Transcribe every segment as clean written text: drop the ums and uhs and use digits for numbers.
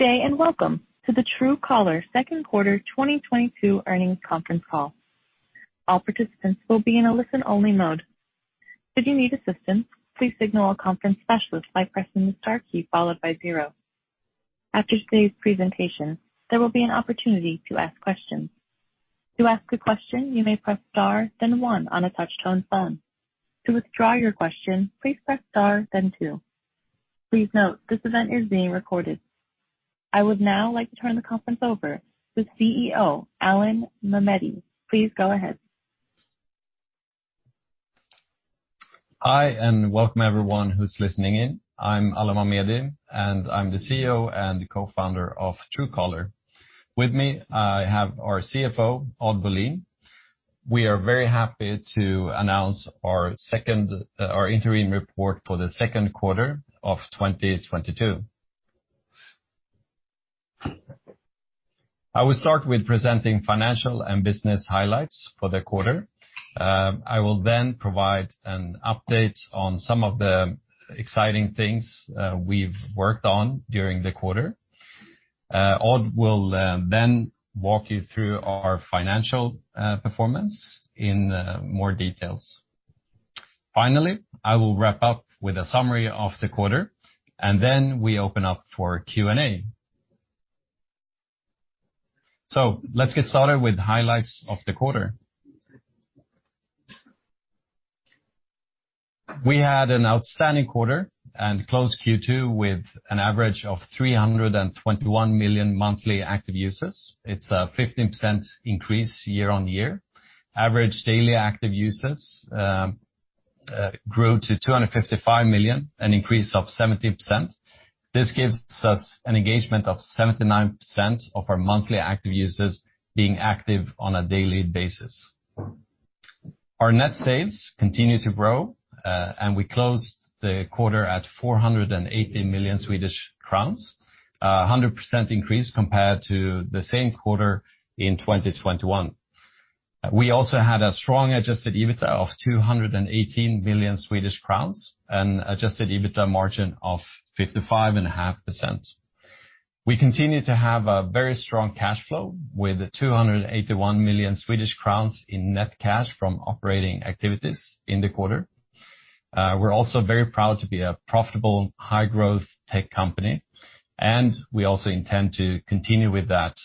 Good day and welcome to the Truecaller second quarter 2022 earnings conference call. All participants will be in a listen-only mode. Should you need assistance, please signal a conference specialist by pressing the star key followed by zero. After today's presentation, there will be an opportunity to ask questions. To ask a question, you may press star, then one on a touch-tone phone. To withdraw your question, please press star, then two. Please note, this event is being recorded. I would now like to turn the conference over to CEO Alan Mamedi. Please go ahead. Hi, and welcome everyone who's listening in. I'm Alan Mamedi, and I'm the CEO and the co-founder of Truecaller. With me, I have our CFO, Odd Bolin. We are very happy to announce our interim report for the second quarter of 2022. I will start with presenting financial and business highlights for the quarter. I will then provide an update on some of the exciting things we've worked on during the quarter. Odd will then walk you through our financial performance in more details. Finally, I will wrap up with a summary of the quarter, and then we open up for Q&A. So let's get started with highlights of the quarter. We had an outstanding quarter and closed Q2 with an average of 321 million monthly active users. It's a 15% increase year on year. Average daily active users grew to 255 million, an increase of 17%. This gives us an engagement of 79% of our monthly active users being active on a daily basis. Our net sales continue to grow, and we closed the quarter at 480 million Swedish crowns, 100% increase compared to the same quarter in 2021. We also had a strong adjusted EBITDA of 218 million Swedish crowns, an adjusted EBITDA margin of 55.5%. We continue to have a very strong cash flow with 281 million Swedish crowns in net cash from operating activities in the quarter. We're also very proud to be a profitable, high-growth tech company, and we also intend to continue with that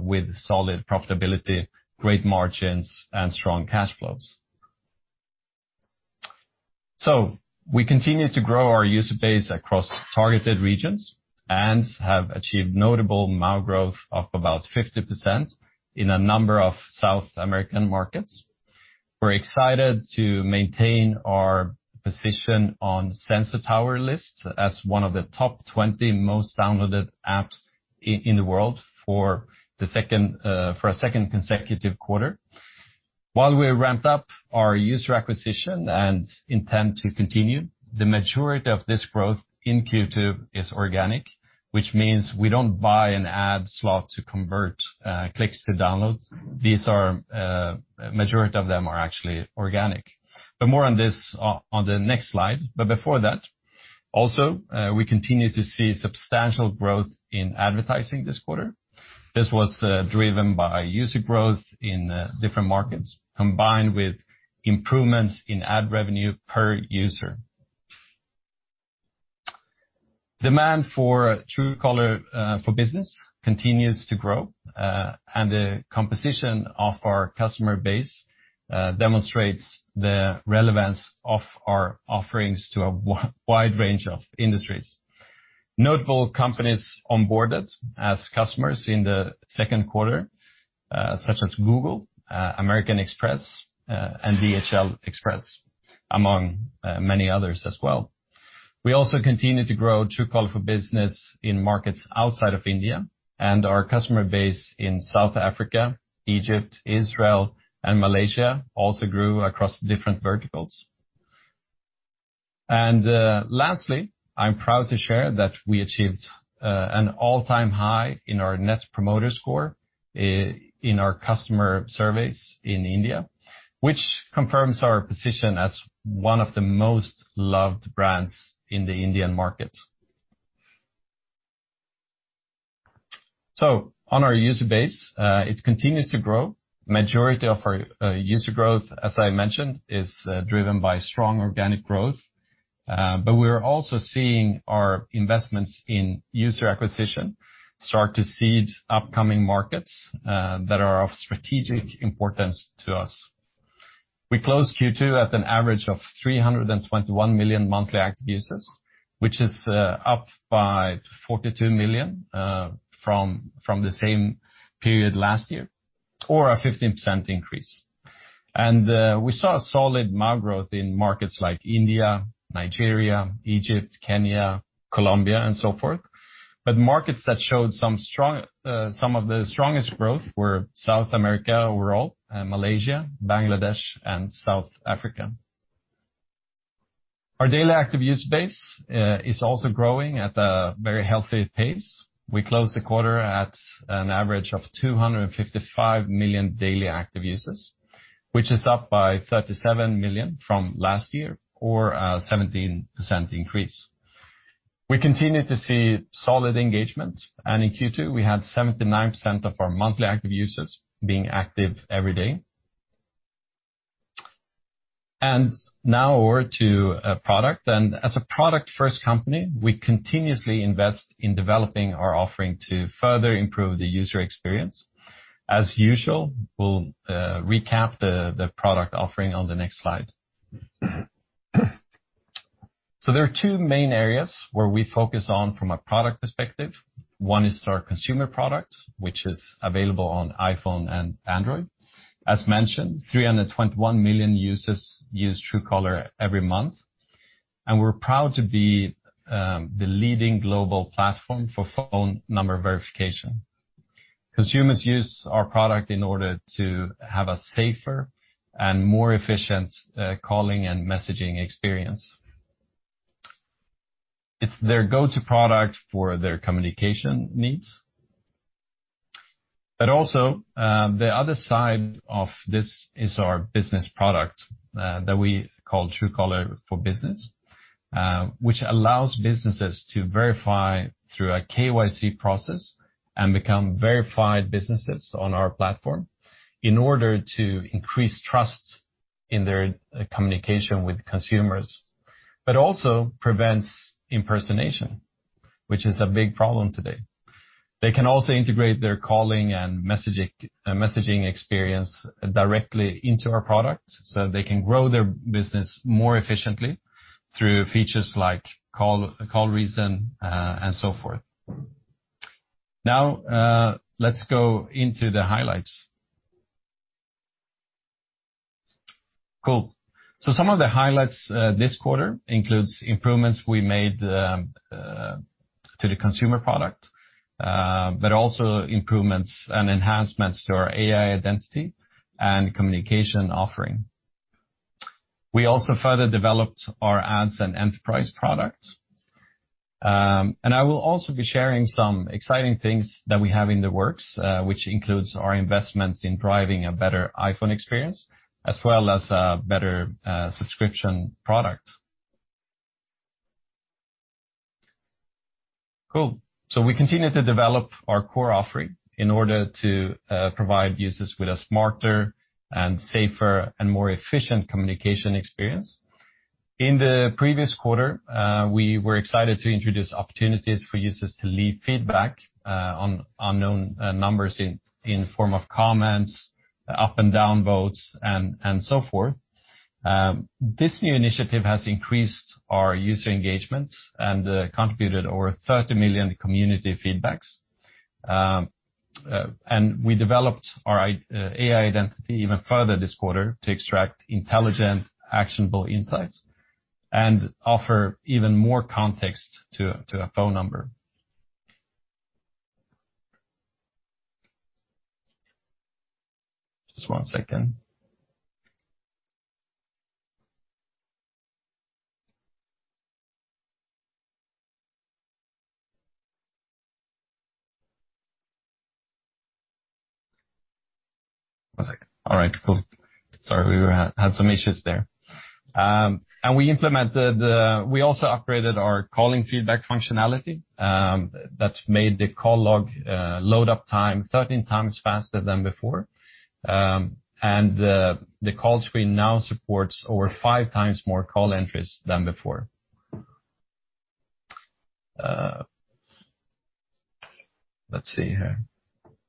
with solid profitability, great margins, and strong cash flows. So we continue to grow our user base across targeted regions and have achieved notable MAU growth of about 50% in a number of South American markets. We're excited to maintain our position on Sensor Tower list as one of the top 20 most downloaded apps in the world for a second consecutive quarter. While we ramped up our user acquisition and intend to continue, the majority of this growth in Q2 is organic, which means we don't buy an ad slot to convert clicks to downloads. These are majority of them are actually organic. But more on this on the next slide. But before that, also we continue to see substantial growth in advertising this quarter. This was driven by user growth in different markets, combined with improvements in ad revenue per user. Demand for Truecaller for Business continues to grow, and the composition of our customer base demonstrates the relevance of our offerings to a wide range of industries. Notable companies onboarded as customers in the second quarter, such as Google, American Express, and DHL Express, among many others as well. We also continue to grow Truecaller for Business in markets outside of India, and our customer base in South Africa, Egypt, Israel, and Malaysia also grew across different verticals. And lastly, I'm proud to share that we achieved an all-time high in our Net Promoter Score in our customer surveys in India, which confirms our position as one of the most loved brands in the Indian market. So on our user base, it continues to grow. Majority of our user growth, as I mentioned, is driven by strong organic growth. But we're also seeing our investments in user acquisition start to seed upcoming markets that are of strategic importance to us. We closed Q2 at an average of 321 million monthly active users, which is up by 42 million from the same period last year, or a 15% increase. And we saw a solid MAU growth in markets like India, Nigeria, Egypt, Kenya, Colombia, and so forth. But markets that showed some of the strongest growth were South America overall, Malaysia, Bangladesh, and South Africa. Our daily active user base is also growing at a very healthy pace. We closed the quarter at an average of 255 million daily active users, which is up by 37 million from last year, or a 17% increase. We continue to see solid engagement, and in Q2 we had 79% of our monthly active users being active every day. And now over to a product, and as a product-first company, we continuously invest in developing our offering to further improve the user experience. As usual, we'll recap the product offering on the next slide. So there are two main areas where we focus on from a product perspective. One is our consumer product, which is available on iPhone and Android. As mentioned, 321 million users use Truecaller every month. And we're proud to be the leading global platform for phone number verification. Consumers use our product in order to have a safer and more efficient calling and messaging experience. It's their go-to product for their communication needs. But also, the other side of this is our business product that we call Truecaller for Business, which allows businesses to verify through a KYC process and become verified businesses on our platform in order to increase trust in their communication with consumers, but also prevents impersonation, which is a big problem today. They can also integrate their calling and messaging experience directly into our product, so they can grow their business more efficiently through features like call reason and so forth. Now, let's go into the highlights. Cool. So some of the highlights this quarter includes improvements we made to the consumer product, but also improvements and enhancements to our AI identity and communication offering. We also further developed our ads and enterprise product. And I will also be sharing some exciting things that we have in the works, which includes our investments in driving a better iPhone experience, as well as a better subscription product. Cool. So we continue to develop our core offering in order to provide users with a smarter and safer and more efficient communication experience. In the previous quarter, we were excited to introduce opportunities for users to leave feedback on unknown numbers in form of comments, up and down votes, and so forth. This new initiative has increased our user engagement and contributed over 30 million community feedbacks. And we developed our AI identity even further this quarter to extract intelligent, actionable insights and offer even more context to a phone number. Just one second. All right, cool. Sorry, we had some issues there. And we also upgraded our calling feedback functionality that made the call log load up time 13 times faster than before. And the call screen now supports over 5 times more call entries than before. Let's see here.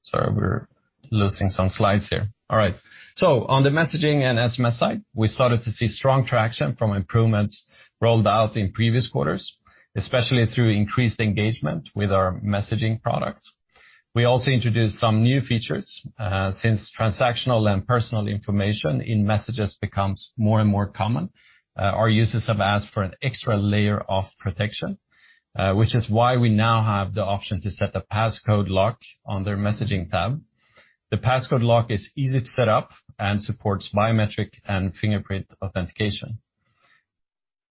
Sorry, we're losing some slides here. All right. So on the messaging and SMS side, we started to see strong traction from improvements rolled out in previous quarters, especially through increased engagement with our messaging product. We also introduced some new features since transactional and personal information in messages becomes more and more common. Our users have asked for an extra layer of protection, which is why we now have the option to set a passcode lock on their messaging tab. The passcode lock is easy to set up and supports biometric and fingerprint authentication.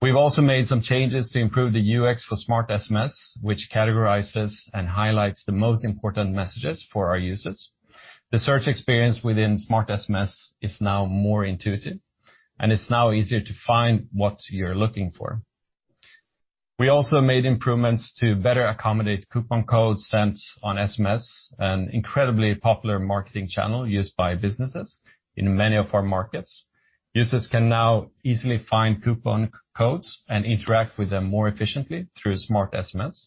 We've also made some changes to improve the UX for Smart SMS, which categorizes and highlights the most important messages for our users. The search experience within Smart SMS is now more intuitive, and it's now easier to find what you're looking for. We also made improvements to better accommodate coupon codes sent on SMS, an incredibly popular marketing channel used by businesses in many of our markets. Users can now easily find coupon codes and interact with them more efficiently through Smart SMS.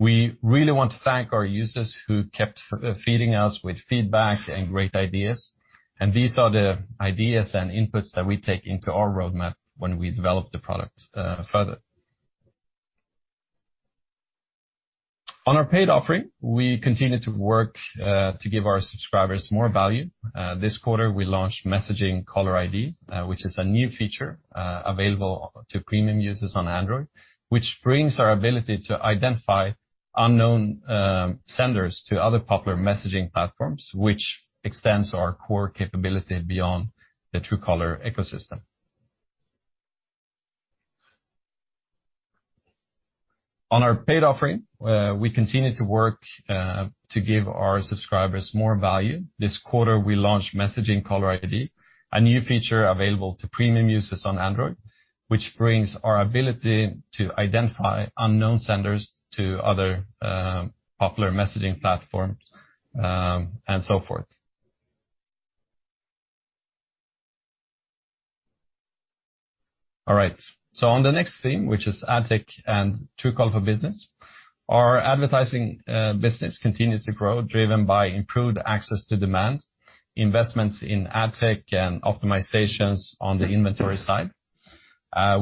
We really want to thank our users who kept feeding us with feedback and great ideas. And these are the ideas and inputs that we take into our roadmap when we develop the product further. On our paid offering, we continue to work to give our subscribers more value. This quarter, we launched Messaging Caller ID, which is a new feature available to premium users on Android, which brings our ability to identify unknown senders to other popular messaging platforms, which extends our core capability beyond the Truecaller ecosystem. On our paid offering, we continue to work to give our subscribers more value. This quarter, we launched Messaging Caller ID, a new feature available to premium users on Android, which brings our ability to identify unknown senders to other popular messaging platforms and so forth. All right. So on the next theme, which is AdTech and Truecaller for Business, our advertising business continues to grow, driven by improved access to demand, investments in AdTech and optimizations on the inventory side.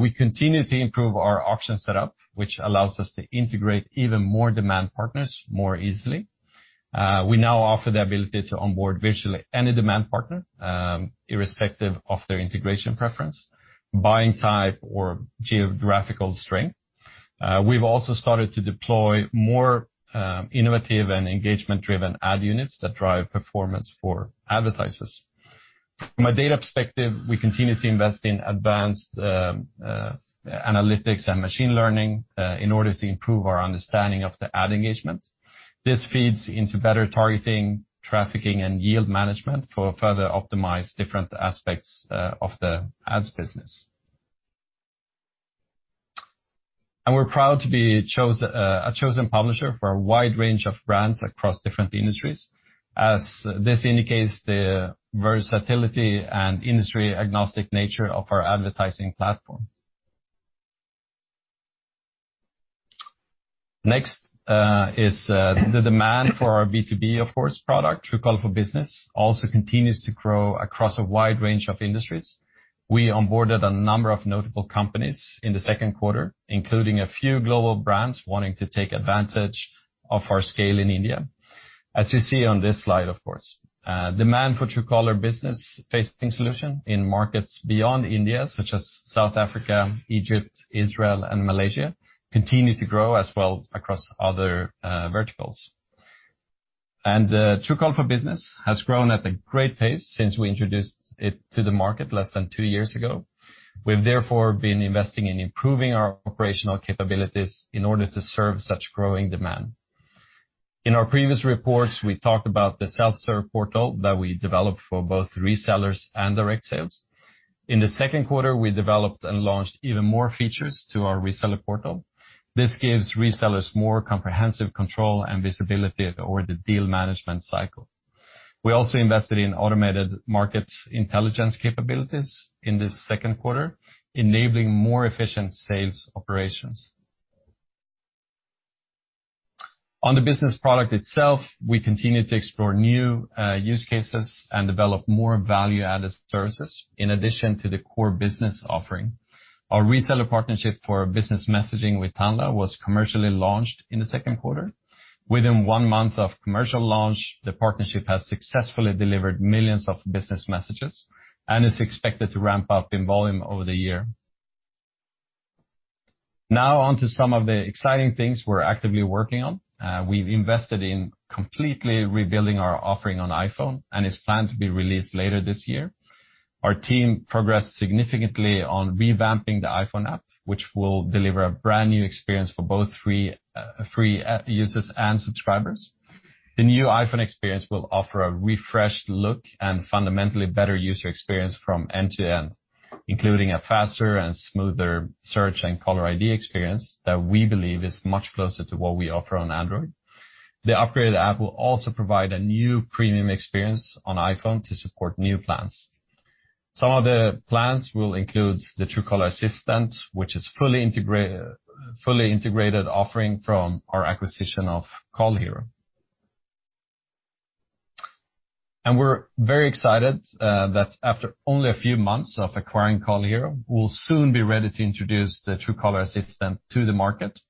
We continue to improve our auction setup, which allows us to integrate even more demand partners more easily. We now offer the ability to onboard virtually any demand partner, irrespective of their integration preference, buying type, or geographical strength. We've also started to deploy more innovative and engagement-driven ad units that drive performance for advertisers. From a data perspective, we continue to invest in advanced analytics and machine learning in order to improve our understanding of the ad engagement. This feeds into better targeting, trafficking, and yield management for further optimize different aspects of the ads business. And we're proud to be a chosen publisher for a wide range of brands across different industries, as this indicates the versatility and industry agnostic nature of our advertising platform. Next, is the demand for our B2B, of course, product, Truecaller for Business, also continues to grow across a wide range of industries. We onboarded a number of notable companies in the second quarter, including a few global brands wanting to take advantage of our scale in India, as you see on this slide, of course. Demand for Truecaller business-facing solution in markets beyond India, such as South Africa, Egypt, Israel, and Malaysia, continue to grow as well across other verticals. And Truecaller for Business has grown at a great pace since we introduced it to the market less than 2 years ago. We've therefore been investing in improving our operational capabilities in order to serve such growing demand. In our previous reports, we talked about the self-serve portal that we developed for both resellers and direct sales. In the second quarter, we developed and launched even more features to our reseller portal. This gives resellers more comprehensive control and visibility over the deal management cycle. We also invested in automated market intelligence capabilities in this second quarter, enabling more efficient sales operations. On the business product itself, we continue to explore new use cases and develop more value-added services in addition to the core business offering. Our reseller partnership for business messaging with Tanla was commercially launched in the second quarter. Within 1 month of commercial launch, the partnership has successfully delivered millions of business messages and is expected to ramp up in volume over the year. Now on to some of the exciting things we're actively working on. We've invested in completely rebuilding our offering on iPhone and is planned to be released later this year. Our team progressed significantly on revamping the iPhone app, which will deliver a brand new experience for both free users and subscribers. The new iPhone experience will offer a refreshed look and fundamentally better user experience from end to end, including a faster and smoother search and caller ID experience that we believe is much closer to what we offer on Android. The upgraded app will also provide a new premium experience on iPhone to support new plans. Some of the plans will include the Truecaller Assistant, which is fully integrated offering from our acquisition of CallHero. And we're very excited that after only a few months of acquiring CallHero, we'll soon be ready to introduce the Truecaller Assistant to the market.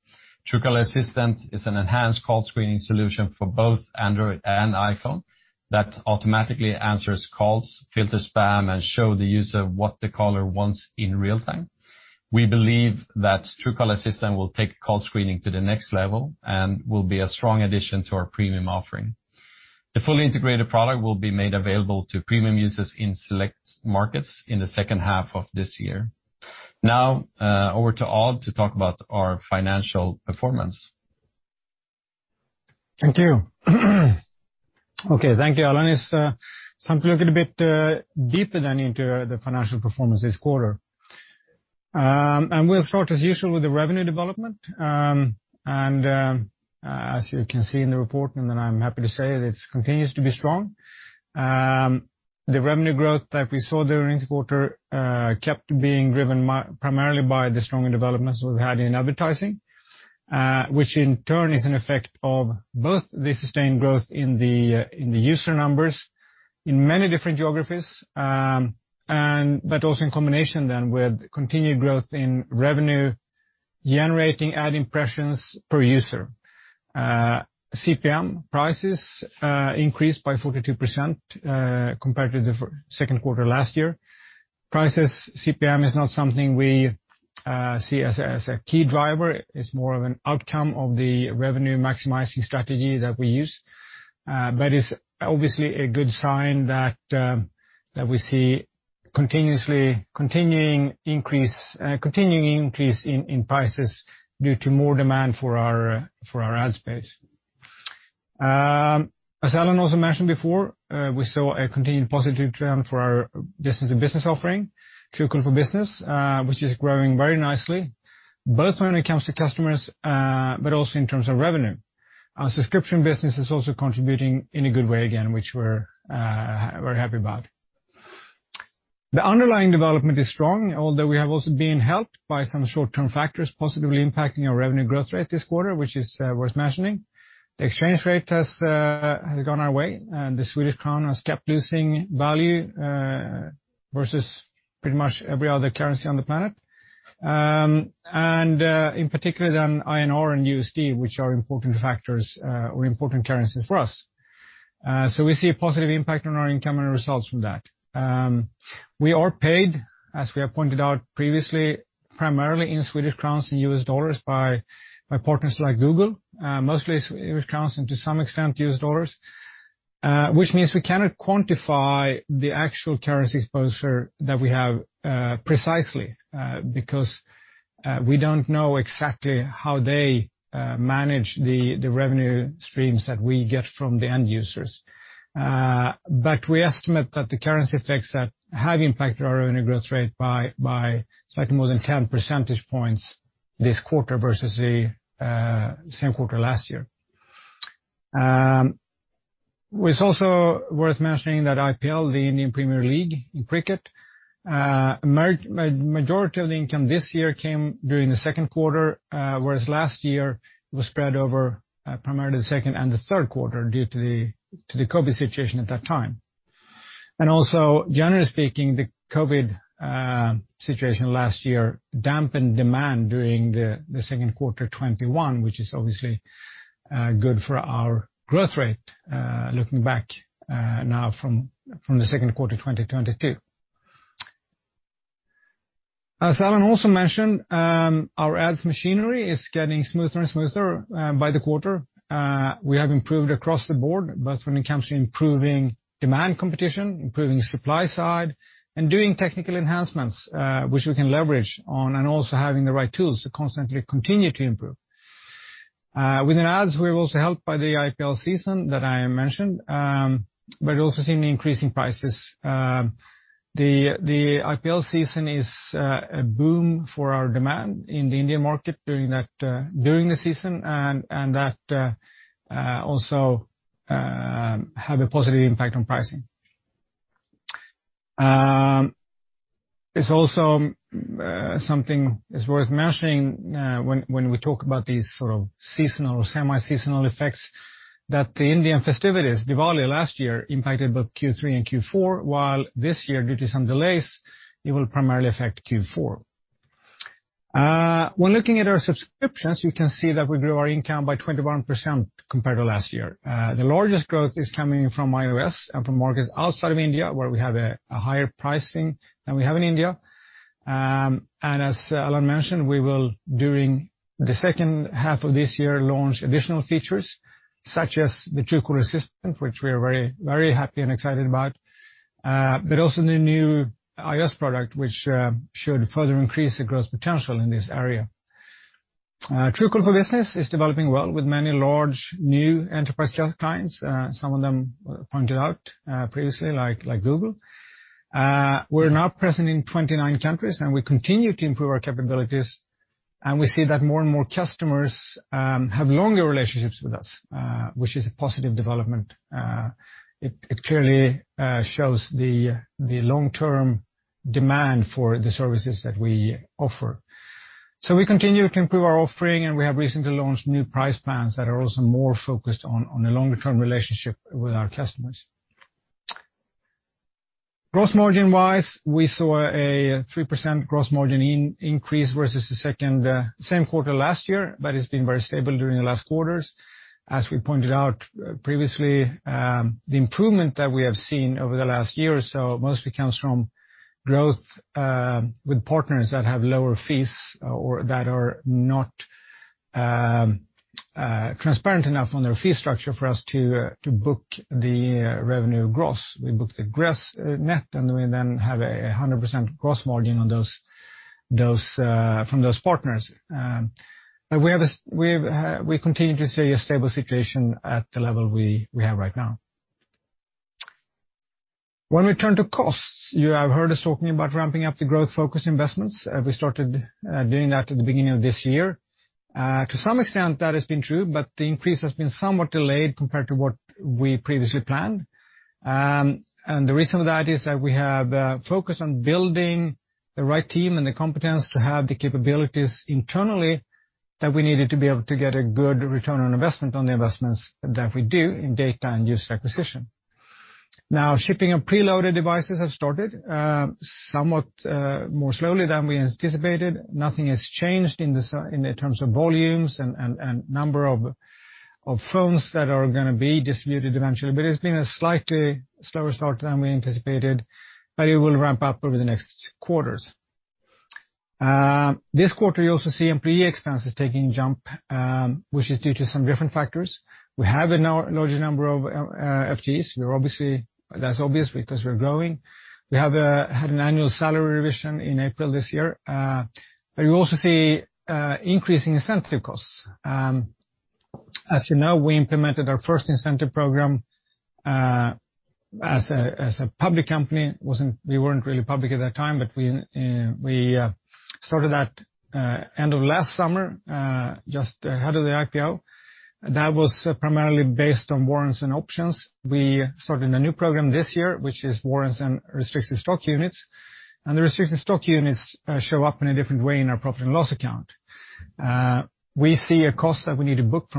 Truecaller Assistant is an enhanced call screening solution for both Android and iPhone that automatically answers calls, filters spam, and show the user what the caller wants in real time. We believe that Truecaller Assistant will take call screening to the next level and will be a strong addition to our premium offering. The fully integrated product will be made available to premium users in select markets in the second half of this year. Now, over to Odd to talk about our financial performance. Thank you. Okay, thank you, Alan. It's time to look a bit deeper than into the financial performance this quarter. And we'll start as usual with the revenue development. As you can see in the report, and then I'm happy to say it continues to be strong. The revenue growth that we saw during the quarter kept being driven primarily by the stronger developments we've had in advertising, which in turn is an effect of both the sustained growth in the user numbers in many different geographies, but also in combination then with continued growth in revenue generating ad impressions per user. CPM prices increased by 42% compared to the second quarter last year. CPM is not something we see as a key driver. It's more of an outcome of the revenue maximizing strategy that we use. But it's obviously a good sign that we see continuing increase in prices due to more demand for our ad space. As Alan also mentioned before, we saw a continued positive trend for our business-to-business offering, Truecaller for Business, which is growing very nicely, both when it comes to customers, but also in terms of revenue. Our subscription business is also contributing in a good way again, which we're very happy about. The underlying development is strong, although we have also been helped by some short-term factors positively impacting our revenue growth rate this quarter, which is worth mentioning. The exchange rate has gone our way, and the Swedish krona has kept losing value versus pretty much every other currency on the planet. In particular then INR and USD, which are important factors or important currencies for us. So we see a positive impact on our income and results from that. We are paid, as we have pointed out previously, primarily in Swedish crowns and US dollars by partners like Google, mostly Swedish crowns and to some extent US dollars, which means we cannot quantify the actual currency exposure that we have precisely because we don't know exactly how they manage the revenue streams that we get from the end users. But we estimate that the currency effects that have impacted our revenue growth rate by slightly more than 10 percentage points this quarter versus the same quarter last year. It's also worth mentioning that IPL, the Indian Premier League in cricket, majority of the income this year came during the second quarter, whereas last year it was spread over primarily the second and the third quarter due to the COVID situation at that time. And also, generally speaking, the COVID situation last year dampened demand during the second quarter 21, which is obviously good for our growth rate looking back now from the second quarter 2022. As Alan also mentioned, our ads machinery is getting smoother and smoother by the quarter. We have improved across the board, both when it comes to improving demand competition, improving supply side, and doing technical enhancements, which we can leverage on, and also having the right tools to constantly continue to improve. Within ads, we're also helped by the IPL season that I mentioned, but also seeing increasing prices. The IPL season is a boom for our demand in the Indian market during the season, and that also have a positive impact on pricing. It's also something is worth mentioning when we talk about these sort of seasonal or semi-seasonal effects, that the Indian festivities, Diwali last year, impacted both Q3 and Q4, while this year, due to some delays, it will primarily affect Q4. When looking at our subscriptions, you can see that we grew our income by 21% compared to last year. The largest growth is coming from iOS and from markets outside of India, where we have a higher pricing than we have in India. And as Alan mentioned, we will, during the second half of this year, launch additional features, such as the Truecaller Assistant, which we are very, very happy and excited about, but also the new iOS product, which should further increase the growth potential in this area. Truecaller for Business is developing well with many large new enterprise clients, some of them pointed out previously, like Google. We're now present in 29 countries, and we continue to improve our capabilities, and we see that more and more customers have longer relationships with us, which is a positive development. It clearly shows the long-term demand for the services that we offer. So we continue to improve our offering, and we have recently launched new price plans that are also more focused on a longer-term relationship with our customers. Gross margin-wise, we saw a 3% gross margin increase versus the same quarter last year, but it's been very stable during the last quarters. As we pointed out previously, the improvement that we have seen over the last year or so mostly comes from growth with partners that have lower fees or that are not transparent enough on their fee structure for us to book the revenue gross. We book the net, and we then have a 100% gross margin on from those partners. But we continue to see a stable situation at the level we have right now. When we turn to costs, you have heard us talking about ramping up the growth-focused investments. We started doing that at the beginning of this year. To some extent, that has been true, but the increase has been somewhat delayed compared to what we previously planned. And the reason for that is that we have focused on building the right team and the competence to have the capabilities internally that we needed to be able to get a good return on investment on the investments that we do in data and user acquisition. Now, shipping of preloaded devices have started somewhat more slowly than we anticipated. Nothing has changed in terms of volumes and number of phones that are going to be distributed eventually, but it's been a slightly slower start than we anticipated, but it will ramp up over the next quarters. This quarter, you also see employee expenses taking a jump, which is due to some different factors. We have a larger number of FTEs. That's obvious because we're growing. We have had an annual salary revision in April this year, but you also see increasing incentive costs. As you know, we implemented our first incentive program as a public company. We weren't really public at that time, but we started that end of last summer, just ahead of the IPO. That was primarily based on warrants and options. We started a new program this year, which is warrants and restricted stock units. And the restricted stock units show up in a different way in our profit and loss account. We see a cost that we need to book for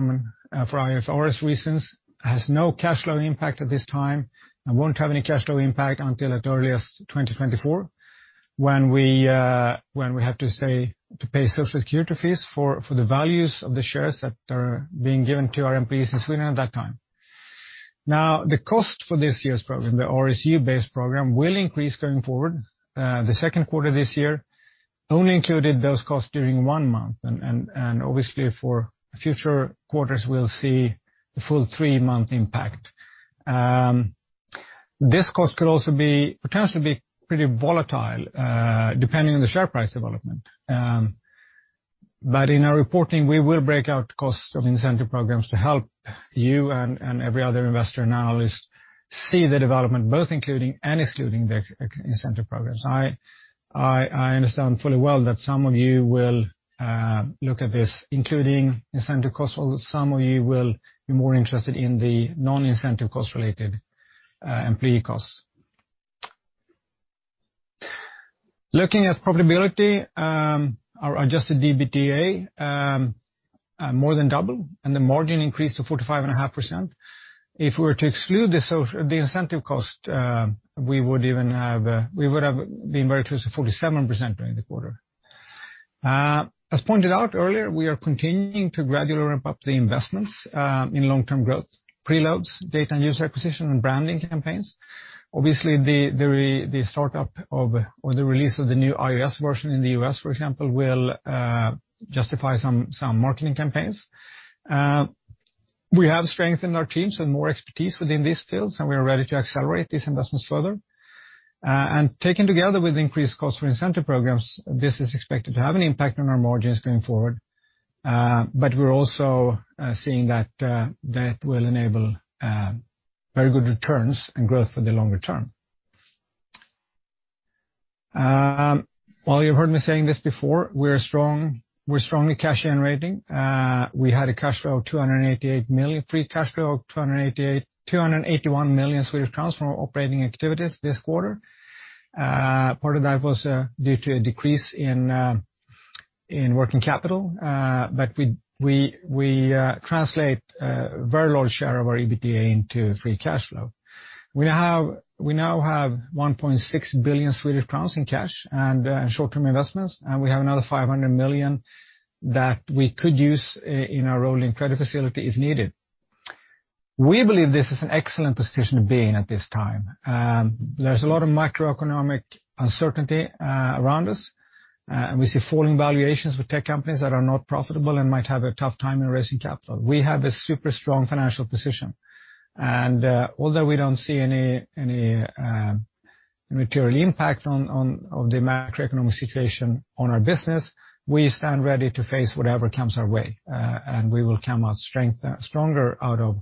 IFRS reasons, has no cash flow impact at this time, and won't have any cash flow impact until at earliest 2024, when we have to pay social security fees for the values of the shares that are being given to our employees in Sweden at that time. Now, the cost for this year's program, the RSU-based program, will increase going forward. The second quarter this year only included those costs during 1 month, and obviously for future quarters we'll see the full 3-month impact. This cost could also potentially be pretty volatile, depending on the share price development. But in our reporting, we will break out costs of incentive programs to help you and every other investor and analyst see the development, both including and excluding the incentive programs. I understand fully well that some of you will look at this, including incentive costs, although some of you will be more interested in the non-incentive cost-related employee costs. Looking at profitability, our adjusted EBITDA more than doubled, and the margin increased to 45.5%. If we were to exclude the incentive cost, we would have been very close to 47% during the quarter. As pointed out earlier, we are continuing to gradually ramp up the investments in long-term growth, preloads, data and user acquisition, and branding campaigns. Obviously, the startup or the release of the new iOS version in the US, for example, will justify some marketing campaigns. We have strengthened our teams and more expertise within these fields, and we are ready to accelerate these investments further. And taken together with increased costs for incentive programs, this is expected to have an impact on our margins going forward. But we're also seeing that that will enable very good returns and growth for the longer term. Well, you've heard me saying this before, we're strongly cash generating. We had a cash flow of 288 million, free cash flow of 281 million Swedish crowns from operating activities this quarter. Part of that was due to a decrease in working capital, but we translate a very large share of our EBITDA into free cash flow. We now have 1.6 billion Swedish crowns in cash and short-term investments, and we have another 500 million that we could use in our rolling credit facility if needed. We believe this is an excellent position to be in at this time. There's a lot of macroeconomic uncertainty around us. And we see falling valuations for tech companies that are not profitable and might have a tough time in raising capital. We have a super strong financial position, and although we don't see any material impact of the macroeconomic situation on our business, we stand ready to face whatever comes our way, and we will come out stronger out of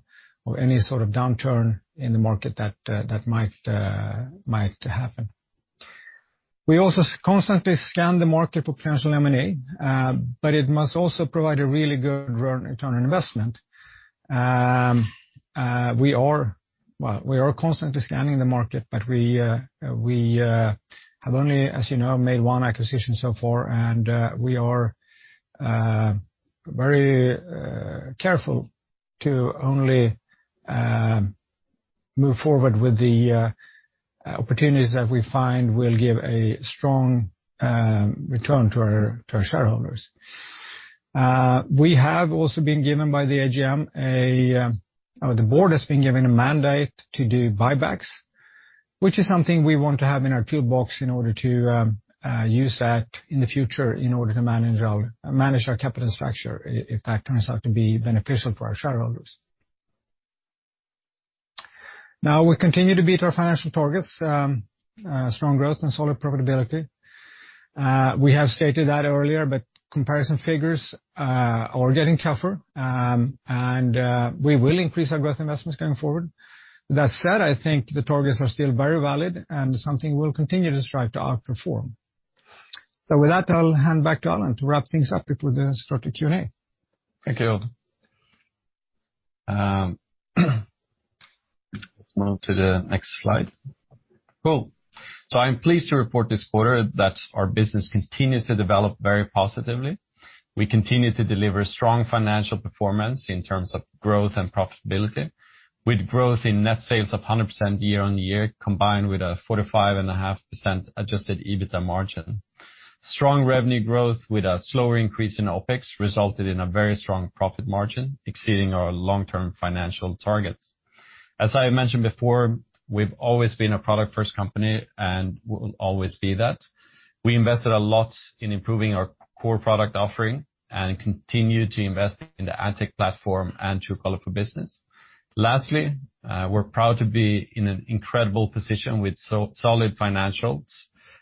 any sort of downturn in the market that might happen. We also constantly scan the market for potential M&A, but it must also provide a really good return on investment. We are constantly scanning the market, but we have only, as you know, made one acquisition so far, and we are very careful to only move forward with the opportunities that we find will give a strong return to our shareholders. We have also been given by the AGM the board has been given a mandate to do buybacks, which is something we want to have in our toolbox in order to use that in the future in order to manage our capital structure if that turns out to be beneficial for our shareholders. Now, we continue to beat our financial targets, strong growth and solid profitability. We have stated that earlier, but comparison figures are getting tougher, and we will increase our growth investments going forward. That said, I think the targets are still very valid and something we'll continue to strive to outperform. So with that, I'll hand back to Alan to wrap things up before the start of Q&A. Thank you. Let's move to the next slide. Cool. So I'm pleased to report this quarter that our business continues to develop very positively. We continue to deliver strong financial performance in terms of growth and profitability, with growth in net sales of 100% year-on-year, combined with a 45.5% adjusted EBITDA margin. Strong revenue growth with a slower increase in OpEx resulted in a very strong profit margin, exceeding our long-term financial targets. As I mentioned before, we've always been a product-first company and will always be that. We invested a lot in improving our core product offering and continue to invest in the ad tech platform and Truecaller for Business. Lastly, we're proud to be in an incredible position with solid financials,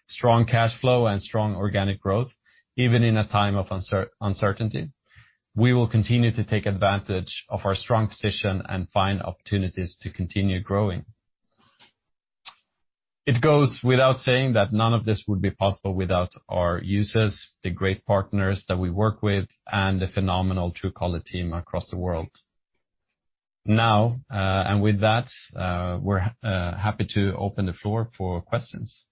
strong cash flow, and strong organic growth, even in a time of uncertainty. We will continue to take advantage of our strong position and find opportunities to continue growing. It goes without saying that none of this would be possible without our users, the great partners that we work with, and the phenomenal Truecaller team across the world. Now, and with that, we're happy to open the floor for questions.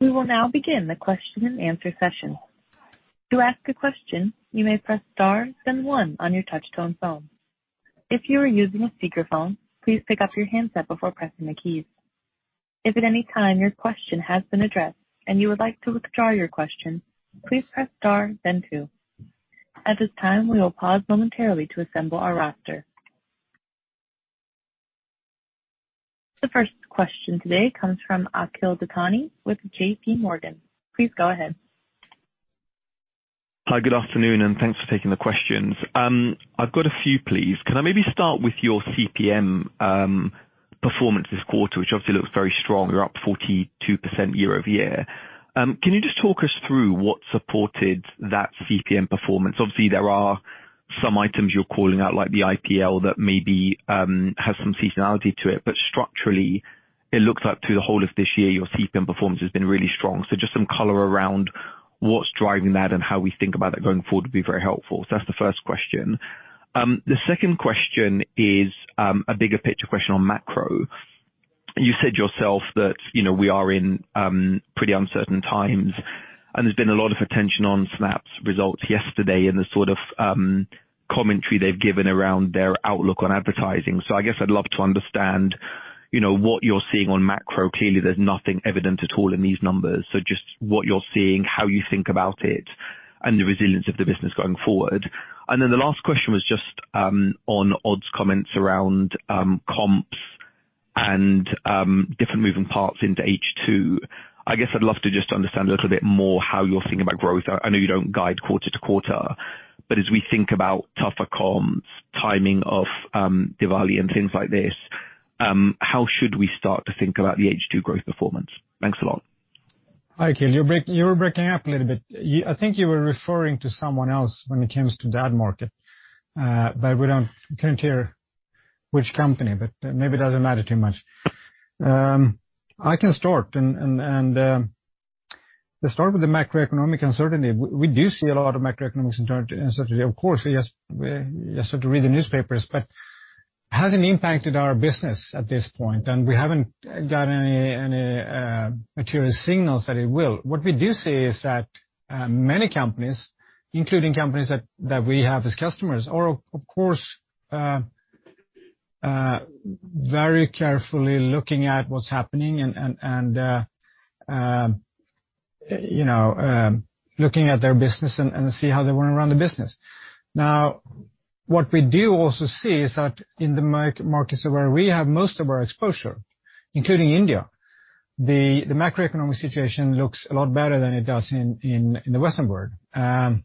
We will now begin the question and answer session. To ask a question, you may press star, then one on your touch-tone phone. If you are using a speakerphone, please pick up your handset before pressing the keys. If at any time your question has been addressed and you would like to withdraw your question, please press star, then two. At this time, we will pause momentarily to assemble our roster. The first question today comes from Akil Dutani with J.P. Morgan. Please go ahead. Hi, good afternoon, and thanks for taking the questions. I've got a few, please. Can I maybe start with your CPM performance this quarter, which obviously looks very strong. You're up 42% year-over-year. Can you just talk us through what supported that CPM performance? Obviously, there are some items you're calling out, like the IPL, that maybe has some seasonality to it, but structurally, it looks like through the whole of this year, your CPM performance has been really strong. So just some color around what's driving that and how we think about that going forward would be very helpful. So that's the first question. The second question is a bigger picture question on macro. You said yourself that, you know, we are in pretty uncertain times, and there's been a lot of attention on Snap's results yesterday and the sort of commentary they've given around their outlook on advertising. So I guess I'd love to understand, you know, what you're seeing on macro. Clearly, there's nothing evident at all in these numbers. So just what you're seeing, how you think about it, and the resilience of the business going forward. And then the last question was just on Odd's comments around comps and different moving parts into H2. I guess I'd love to just understand a little bit more how you're thinking about growth. I know you don't guide quarter to quarter, but as we think about tougher comps, timing of Diwali and things like this, how should we start to think about the H2 growth performance? Thanks a lot. Hi, Akil. You were breaking up a little bit. I think you were referring to someone else when it comes to the ad market, but we couldn't hear which company, but maybe it doesn't matter too much. I can start let's start with the macroeconomic uncertainty. We do see a lot of macroeconomic uncertainty, of course. We just have to read the newspapers, but hasn't impacted our business at this point, and we haven't got any material signals that it will. What we do see is that many companies, including companies that we have as customers, are of course very carefully looking at what's happening and looking at their business and see how they want to run the business. Now, what we do also see is that in the markets where we have most of our exposure, including India, the macroeconomic situation looks a lot better than it does in the Western world. And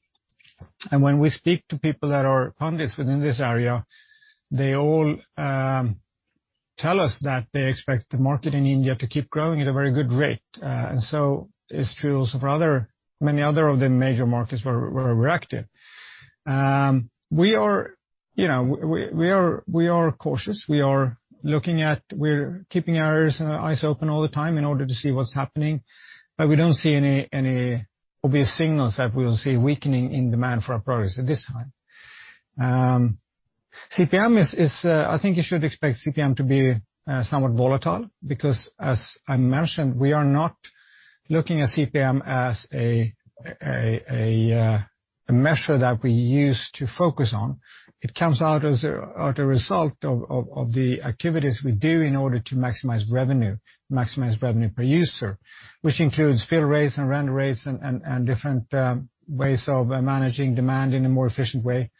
when we speak to people that are pundits within this area, they all tell us that they expect the market in India to keep growing at a very good rate. And so it's true also for many other of the major markets where we're active. We are you know, we are cautious. We are looking at, we're keeping our ears and eyes open all the time in order to see what's happening. But we don't see any obvious signals that we will see weakening in demand for our products at this time. CPM is I think you should expect CPM to be somewhat volatile because, as I mentioned, we are not looking at CPM as a measure that we use to focus on. It comes out as a result of the activities we do in order to maximize revenue per user, which includes fill rates and render rates and different ways of managing demand in a more efficient way.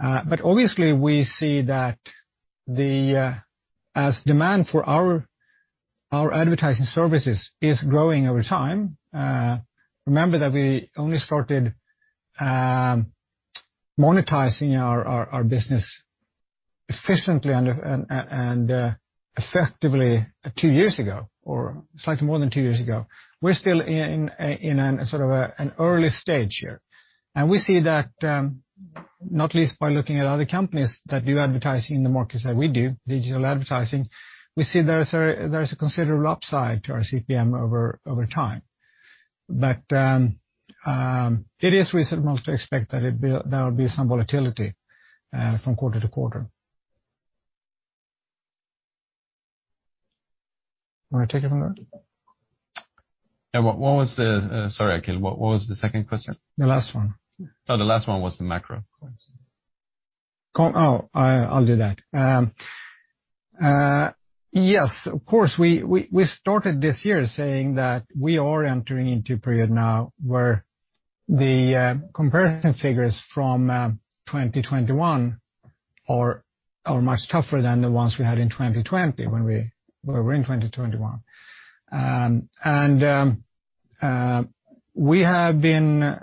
But obviously, we see that as demand for our advertising services is growing over time. Remember that we only started monetizing our business efficiently and effectively 2 years ago, or slightly more than 2 years ago. We're still in an early stage here. And we see that, not least by looking at other companies that do advertising in the markets that we do, digital advertising, we see there's a considerable upside to our CPM over time. But it is reasonable to expect that there will be some volatility from quarter to quarter. Want to take it from there? Yeah. What was the sorry, Akil? What was the second question? The last one. Oh, the last one was the macro. I'll do that. Yes, of course, we started this year saying that we are entering into a period now where the comparison figures from 2021 are much tougher than the ones we had in 2020 when we were in 2021. We have been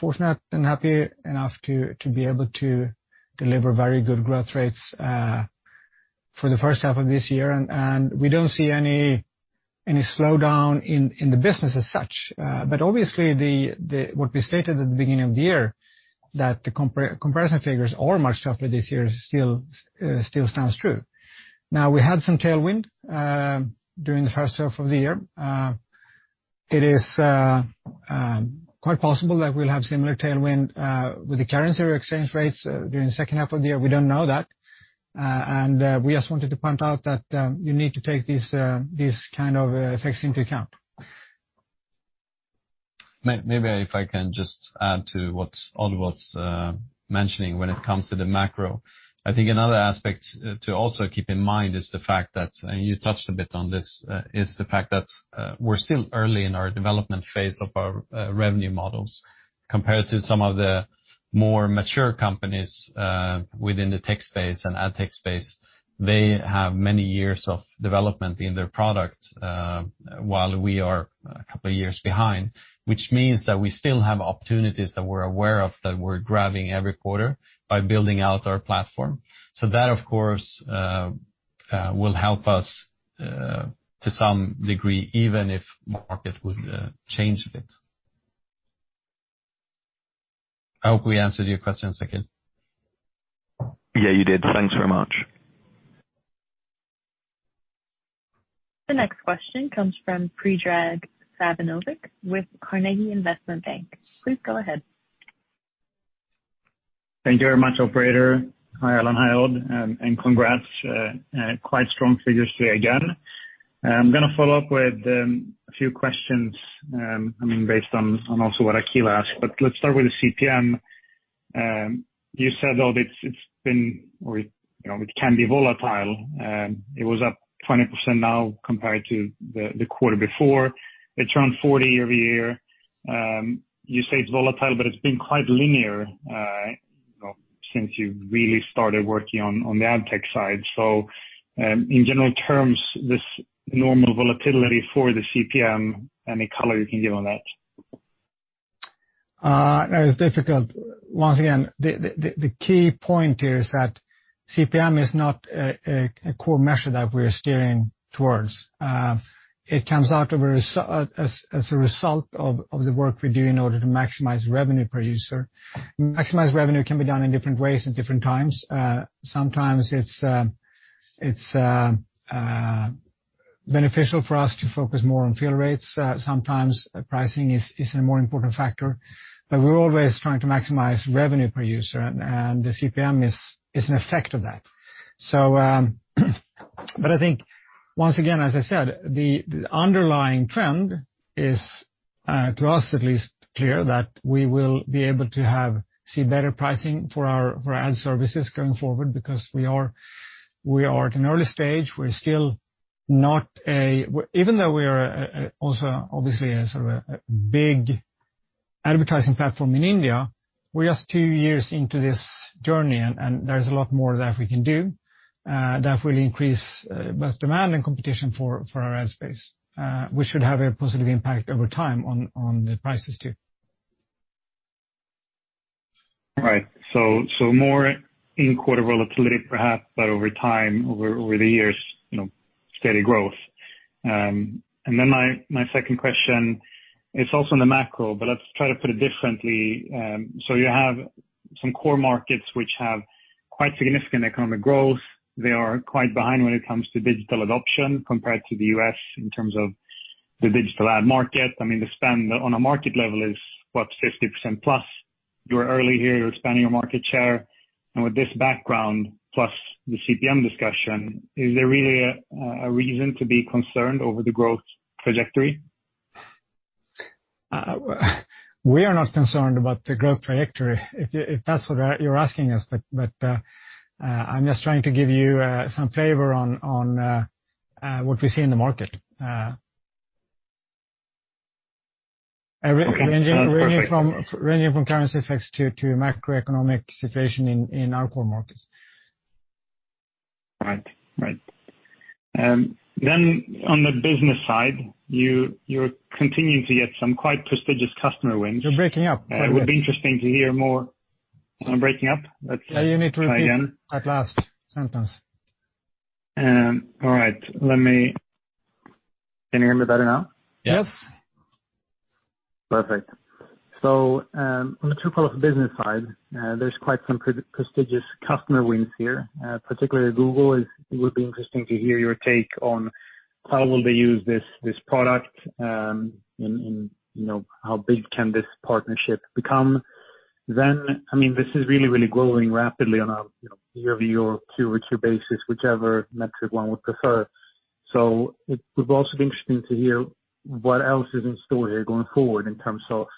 fortunate and happy enough to be able to deliver very good growth rates for the first half of this year, and we don't see any slowdown in the business as such. But obviously, what we stated at the beginning of the year, that the comparison figures are much tougher this year, still stands true. Now, we had some tailwind during the first half of the year. It is quite possible that we'll have similar tailwind with the currency or exchange rates during the second half of the year. We don't know that. And we just wanted to point out that you need to take these kind of effects into account. Maybe if I can just add to what Odd was mentioning when it comes to the macro. I think another aspect to also keep in mind is the fact that, and you touched a bit on this, is the fact that we're still early in our development phase of our revenue models compared to some of the more mature companies within the tech space and ad tech space. They have many years of development in their product while we are a couple of years behind, which means that we still have opportunities that we're aware of that we're grabbing every quarter by building out our platform. So that, of course, will help us to some degree, even if market would change a bit. I hope we answered your question, Akil. Yeah, you did. Thanks very much. The next question comes from Predrag Savinovic with Carnegie Investment Bank. Please go ahead. Thank you very much, operator. Hi, Alan. Hi, Odd. And congrats. Quite strong figures today again. I'm going to follow up with a few questions, based on also what Akil asked, but let's start with the CPM. You said, Odd, it can be volatile. It was up 20% now compared to the quarter before. It's around 40 every year. You say it's volatile, but it's been quite linear since you really started working on the ad tech side. So in general terms, this normal volatility for the CPM, any color you can give on that? No, it's difficult. Once again, the key point here is that CPM is not a core measure that we're steering towards. It comes out of as a result of the work we do in order to maximize revenue per user. Maximize revenue can be done in different ways at different times. Sometimes it's beneficial for us to focus more on fill rates. Sometimes pricing is a more important factor. But we're always trying to maximize revenue per user, and the CPM is an effect of that. So, but I think, once again, as I said, the underlying trend is, to us at least, clear that we will be able to see better pricing for our ad services going forward, because we are at an early stage. We're still not even though we are also obviously a sort of a big advertising platform in India, we're just 2 years into this journey, and there's a lot more that we can do. That will increase both demand and competition for our ad space, which should have a positive impact over time on the prices too. Right. So more in quarter volatility perhaps, but over time, over the years, steady growth. And then my second question is also in the macro, but let's try to put it differently. So you have some core markets which have quite significant economic growth. They are quite behind when it comes to digital adoption compared to the US in terms of the digital ad market. I mean, the spend on a market level is, 50% plus. You're early here, you're expanding your market share. And with this background, plus the CPM discussion, is there really a reason to be concerned over the growth trajectory? We are not concerned about the growth trajectory, if that's what you're asking us, but I'm just trying to give you some flavor on what we see in the market. Ranging from currency effects to macroeconomic situation in our core markets. Right. Then on the business side, you're continuing to get some quite prestigious customer wins. You're breaking up. It would be interesting to hear more. I'm breaking up. You need to repeat again. That last sentence. All right. Can you hear me better now? Yes. Perfect. So on the Truecaller business side, there's quite some prestigious customer wins here, particularly Google. It would be interesting to hear your take on how will they use this product, how big can this partnership become? Then, I mean, this is really, really growing rapidly on a year-over-year or Q-over-Q basis, whichever metric one would prefer. So it would also be interesting to hear what else is in store here going forward in terms of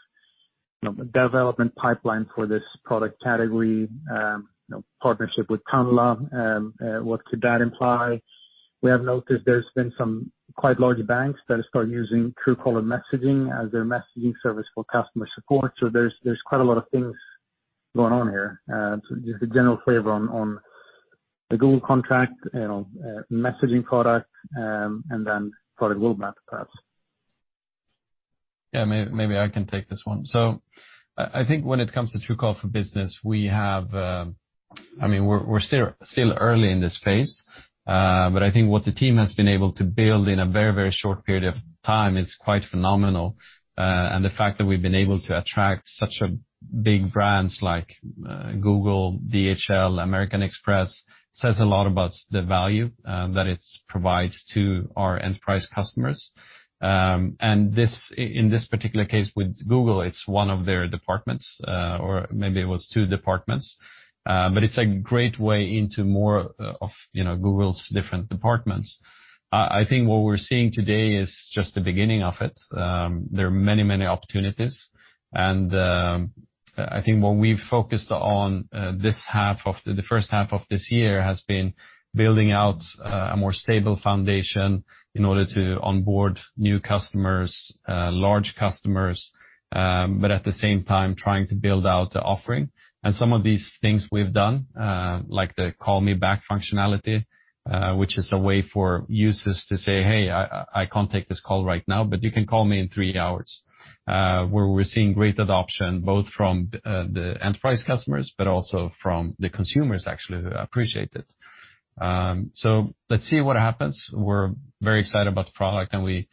development pipeline for this product category, partnership with Tanla, what could that imply? We have noticed there's been some quite large banks that start using Truecaller messaging as their messaging service for customer support. So there's quite a lot of things going on here. So just a general flavor on the Google contract, messaging product, and then product roadmap perhaps. Yeah, maybe I can take this one. So I think when it comes to Truecaller for Business, we have, we're still early in this phase, but I think what the team has been able to build in a very, very short period of time is quite phenomenal. And the fact that we've been able to attract such a big brands like Google, DHL, American Express says a lot about the value that it provides to our enterprise customers. And in this particular case with Google, it's one of their departments, or maybe it was two departments. But it's a great way into more of, Google's different departments. I think what we're seeing today is just the beginning of it. There are many, many opportunities. And, I think what we've focused on, the first half of this year has been building out a more stable foundation in order to onboard new customers, large customers, but at the same time trying to build out the offering. And some of these things we've done, like the call me back functionality, which is a way for users to say, hey, I can't take this call right now, but you can call me in 3 hours, where we're seeing great adoption, both from the enterprise customers, but also from the consumers actually who appreciate it. So let's see what happens. We're very excited about the product, and we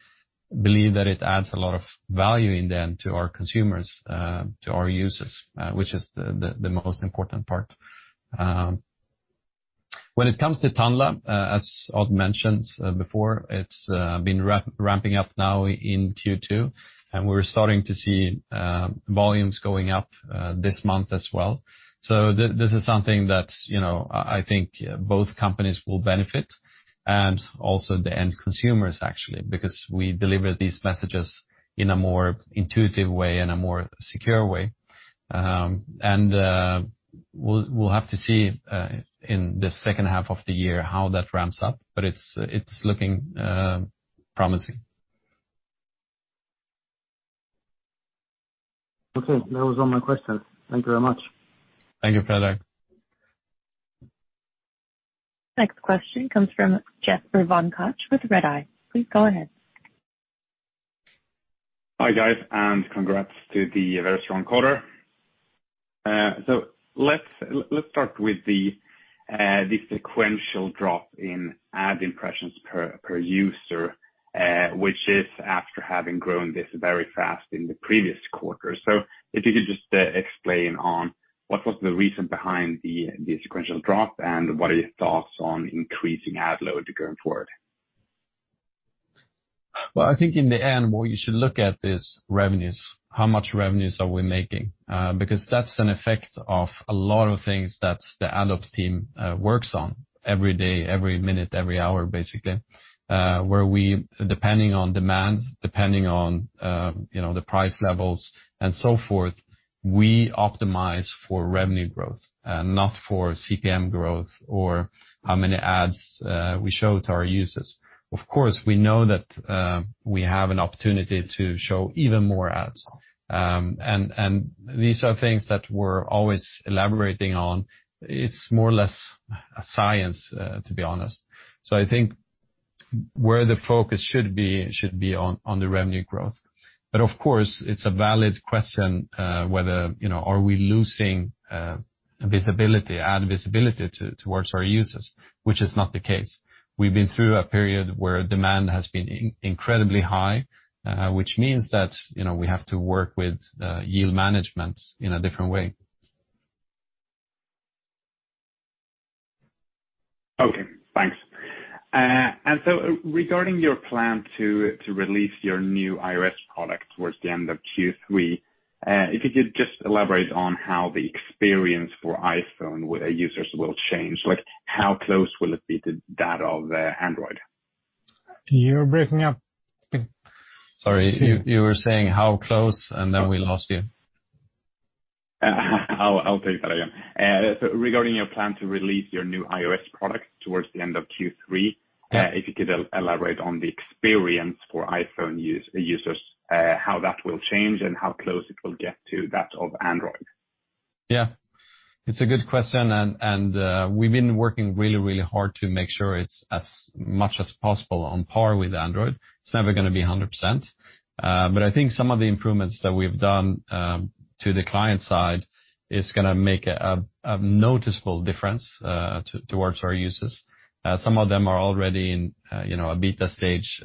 believe that it adds a lot of value in the end to our consumers, to our users, which is the most important part. When it comes to Tanla, as Odd mentioned before, it's been ramping up now in Q2, and we're starting to see volumes going up this month as well. So this is something that, you know, I think both companies will benefit, and also the end consumers, actually, because we deliver these messages in a more intuitive way and a more secure way. We'll have to see in the second half of the year how that ramps up, but it's looking promising. Okay, that was all my questions. Thank you very much. Thank you, Predrag. Next question comes from Jesper Von Koch with Red Eye. Please go ahead. Hi, guys, and congrats to the very strong quarter. So let's start with the sequential drop in ad impressions per user, which is after having grown this very fast in the previous quarter. So if you could just explain on what was the reason behind the sequential drop, and what are your thoughts on increasing ad load going forward? Well, I think in the end, what you should look at is revenues. How much revenues are we making? Because that's an effect of a lot of things that the AdOps team works on every day, every minute, every hour, basically, where we, depending on demand, depending on, you know, the price levels and so forth, we optimize for revenue growth, not for CPM growth or how many ads we show to our users. Of course, we know that we have an opportunity to show even more ads. And these are things that we're always elaborating on. It's more or less a science, to be honest. So I think where the focus should be on the revenue growth. But of course, it's a valid question, whether, you know, are we losing visibility, ad visibility towards our users, which is not the case. We've been through a period where demand has been incredibly high, which means that, you know, we have to work with yield management in a different way. Okay, thanks. And so regarding your plan to release your new iOS product towards the end of Q3, if you could just elaborate on how the experience for iPhone users will change, like how close will it be to that of Android? You're breaking up. Sorry, you were saying how close, and then we lost you. I'll take that again. So regarding your plan to release your new iOS product towards the end of Q3, if you could elaborate on the experience for iPhone users, how that will change and how close it will get to that of Android. Yeah, it's a good question, and we've been working really, really hard to make sure it's as much as possible on par with Android. It's never going to be 100%. But I think some of the improvements that we've done to the client side is going to make a noticeable difference towards our users. Some of them are already in, you know, a beta stage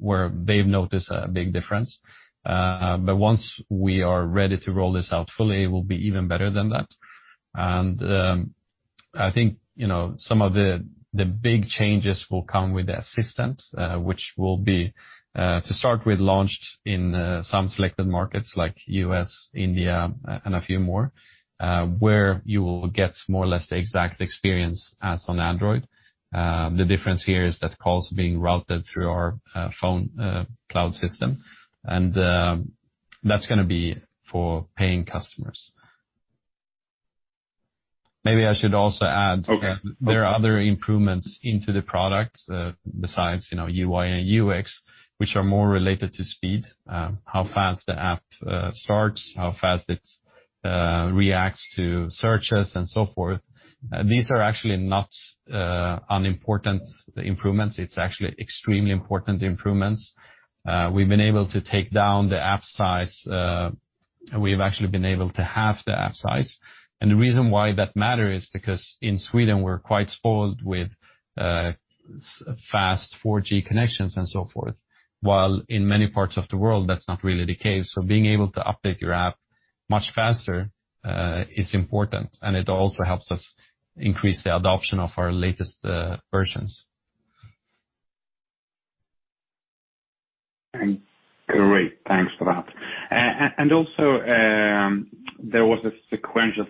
where they've noticed a big difference. But once we are ready to roll this out fully, it will be even better than that. And I think, you know, some of the big changes will come with the assistant, which will be, to start with, launched in some selected markets like US, India, and a few more, where you will get more or less the exact experience as on Android. The difference here is that calls are being routed through our phone cloud system, and that's going to be for paying customers. Maybe I should also add there are other improvements into the product besides, you know, UI and UX, which are more related to speed, how fast the app starts, how fast it reacts to searches, and so forth. These are actually not unimportant improvements. It's actually extremely important improvements. We've been able to take down the app size. We've actually been able to halve the app size. And the reason why that matters is because in Sweden, we're quite spoiled with fast 4G connections and so forth. While in many parts of the world, that's not really the case. So being able to update your app much faster is important, and it also helps us increase the adoption of our latest versions. Great, thanks for that. And also, there was a sequential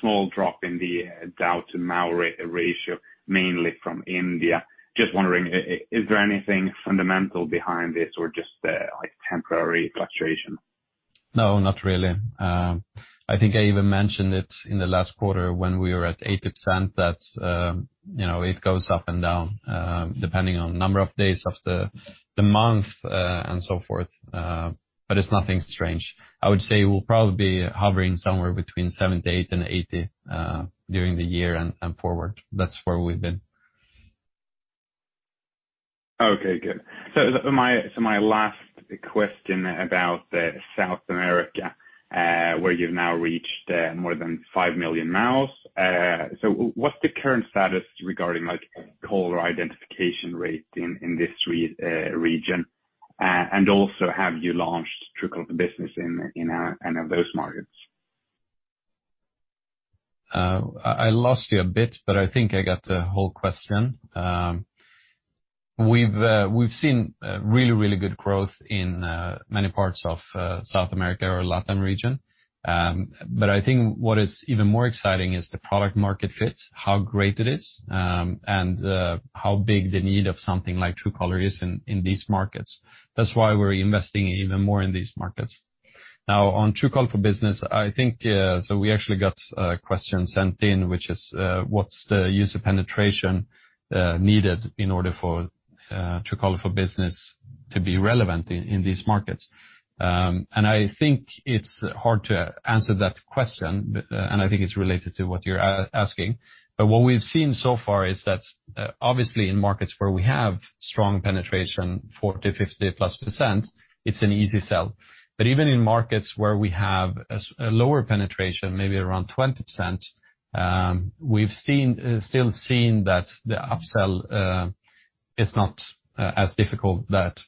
small drop in the Dow to Mao ratio, mainly from India. Just wondering, is there anything fundamental behind this, or just like temporary fluctuation? No, not really. I think I even mentioned it in the last quarter when we were at 80%. That it goes up and down depending on number of days of the month and so forth. But it's nothing strange. I would say we'll probably be hovering somewhere between 78 and 80 during the year and forward. That's where we've been. Okay, good. So my last question about South America, where you've now reached more than 5 million MAUs. So what's the current status regarding like caller identification rate in this region? And also, have you launched Truecaller Business in any of those markets? I lost you a bit, but I think I got the whole question. We've seen really good growth in many parts of South America or Latin region, but I think what is even more exciting is the product market fit, how great it is, and how big the need of something like Truecaller is in these markets. That's why we're investing even more in these markets. Now on Truecaller for Business, I think so we actually got a question sent in, which is what's the user penetration needed in order for Truecaller for Business to be relevant in these markets. And I think it's hard to answer that question, but, and I think it's related to what you're asking. But what we've seen so far is that obviously in markets where we have strong penetration, 40-50+%, it's an easy sell. But even in markets where we have a lower penetration, maybe around 20%, we've seen still seen that the upsell is not as difficult that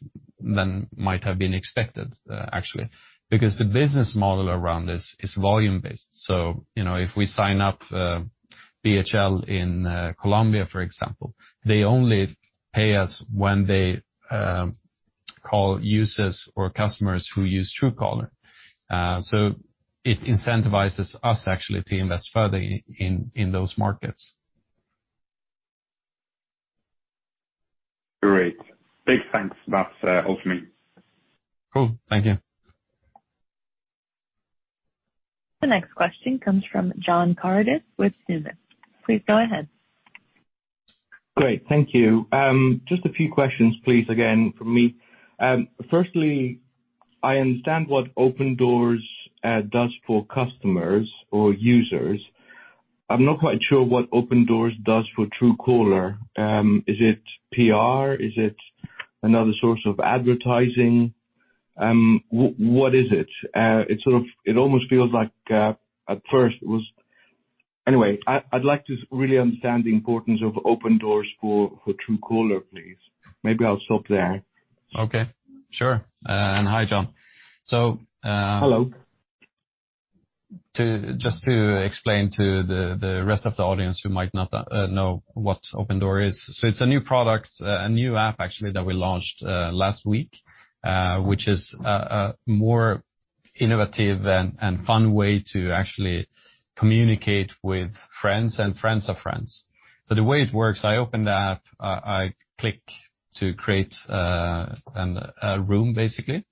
than might have been expected, actually, because the business model around this is volume-based. So, if we sign up DHL in Colombia, for example, they only pay us when they call users or customers who use Truecaller. So it incentivizes us actually to invest further in those markets. Great. Big thanks. That's all for me. Cool. Thank you. The next question comes from John Cardiff with Susan. Please go ahead. Great. Thank you. Just a few questions, please, again, from me. Firstly, I understand what Open Doors does for customers or users. I'm not quite sure what Open Doors does for Truecaller. Is it PR? Is it another source of advertising? What is it? It almost feels like at first it was. Anyway, I'd like to really understand the importance of Open Doors for Truecaller, please. Maybe I'll stop there. Okay, sure. And hi, John. So hello. Just to explain to the rest of the audience who might not know what Open Door is. So it's a new product, a new app actually that we launched last week, which is a more innovative and fun way to actually communicate with friends and friends of friends. So the way it works, I open the app, I click to create a room basically,